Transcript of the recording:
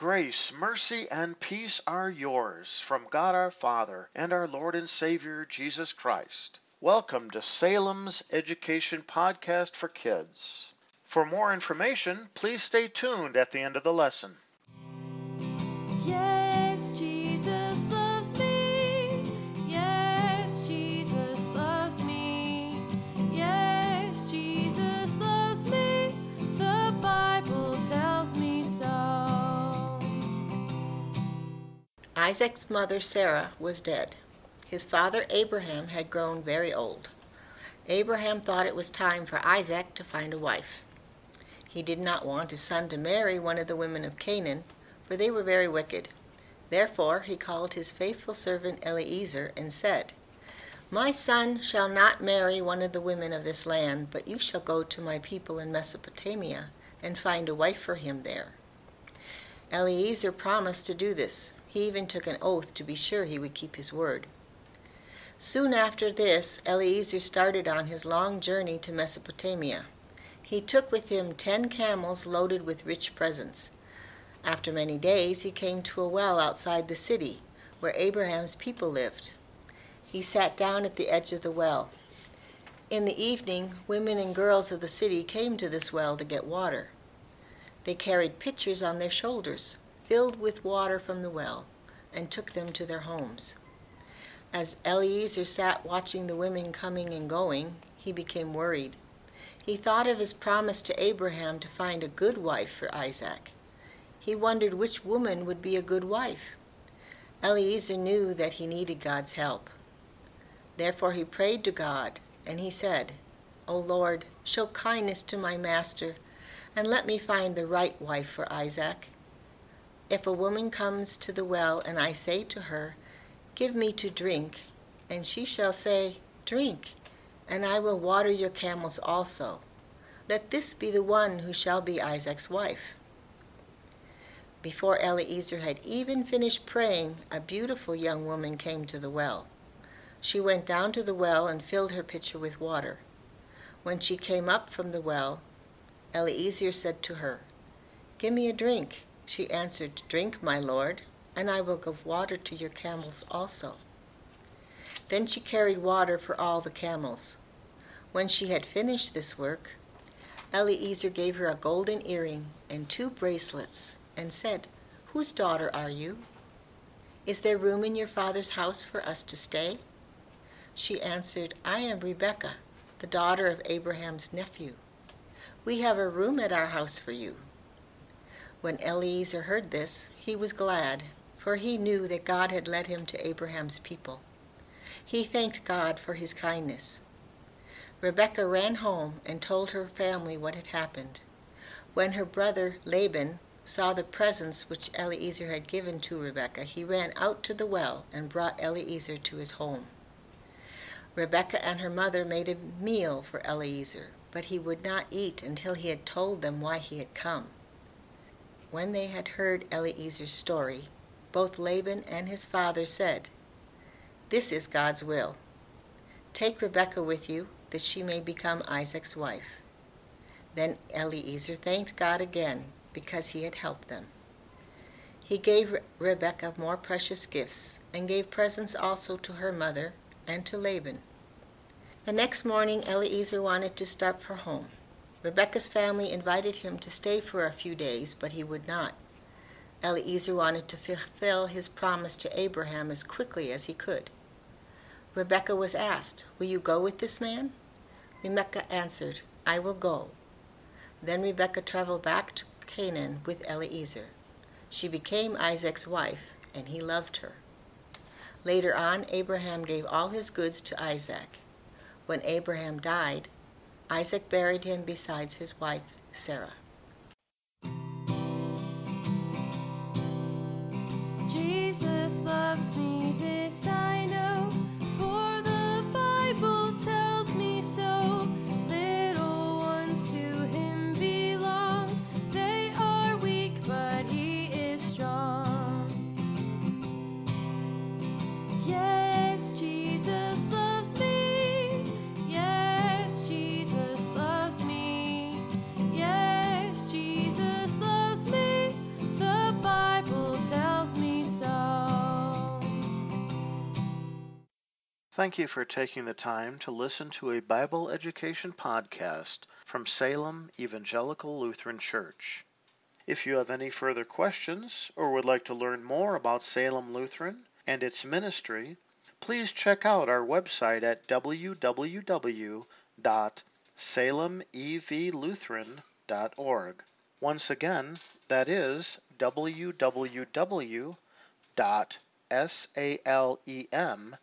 Grace, mercy, and peace are yours from God our Father and our Lord and Savior Jesus Christ. Welcome to Salem's Education Podcast for Kids. For more information, please stay tuned at the end of the lesson. Isaac's mother Sarah was dead. His father Abraham had grown very old. Abraham thought it was time for Isaac to find a wife. He did not want his son to marry one of the women of Canaan, for they were very wicked. Therefore he called his faithful servant Eliezer and said, "My son shall not marry one of the women of this land, but you shall go to my people in Mesopotamia and find a wife for him there." Eliezer promised to do this. He even took an oath to be sure he would keep his word. Soon after this, Eliezer started on his long journey to Mesopotamia. He took with him 10 camels loaded with rich presents. After many days, he came to a well outside the city, where Abraham's people lived. He sat down at the edge of the well. In the evening, women and girls of the city came to this well to get water. They carried pitchers on their shoulders, filled with water from the well, and took them to their homes. As Eliezer sat watching the women coming and going, he became worried. He thought of his promise to Abraham to find a good wife for Isaac. He wondered which woman would be a good wife. Eliezer knew that he needed God's help. Therefore he prayed to God, and he said, "O Lord, show kindness to my master, and let me find the right wife for Isaac. If a woman comes to the well and I say to her, 'Give me to drink,' and she shall say, 'Drink, and I will water your camels also,' let this be the one who shall be Isaac's wife." Before Eliezer had even finished praying, a beautiful young woman came to the well. She went down to the well and filled her pitcher with water. When she came up from the well, Eliezer said to her, "Give me a drink." She answered, "Drink, my lord, and I will give water to your camels also." Then she carried water for all the camels. When she had finished this work, Eliezer gave her a golden earring and 2 bracelets, and said, "Whose daughter are you? Is there room in your father's house for us to stay?" She answered, "I am Rebekah, the daughter of Abraham's nephew. We have a room at our house for you." When Eliezer heard this, he was glad, for he knew that God had led him to Abraham's people. He thanked God for his kindness. Rebekah ran home and told her family what had happened. When her brother Laban saw the presents which Eliezer had given to Rebekah, he ran out to the well and brought Eliezer to his home. Rebekah and her mother made a meal for Eliezer, but he would not eat until he had told them why he had come. When they had heard Eliezer's story, both Laban and his father said, "This is God's will. Take Rebekah with you, that she may become Isaac's wife." Then Eliezer thanked God again, because he had helped them. He gave Rebekah more precious gifts, and gave presents also to her mother and to Laban. The next morning Eliezer wanted to start for home. Rebekah's family invited him to stay for a few days, but he would not. Eliezer wanted to fulfill his promise to Abraham as quickly as he could. Rebekah was asked, "Will you go with this man?" Rebekah answered, "I will go." Then Rebekah traveled back to Canaan with Eliezer. She became Isaac's wife, and he loved her. Later on, Abraham gave all his goods to Isaac. When Abraham died, Isaac buried him besides his wife, Sarah. Jesus loves me, this I know, for the Bible tells me so. Little ones to him belong, they are weak, but he is strong. Yes, Jesus loves me. Yes, Jesus loves me. Yes. Thank you for taking the time to listen to a Bible education podcast from Salem Evangelical Lutheran Church. If you have any further questions or would like to learn more about Salem Lutheran and its ministry, please check out our website at www.salemevlutheran.org. Once again, that is www.salemevlutheran.org.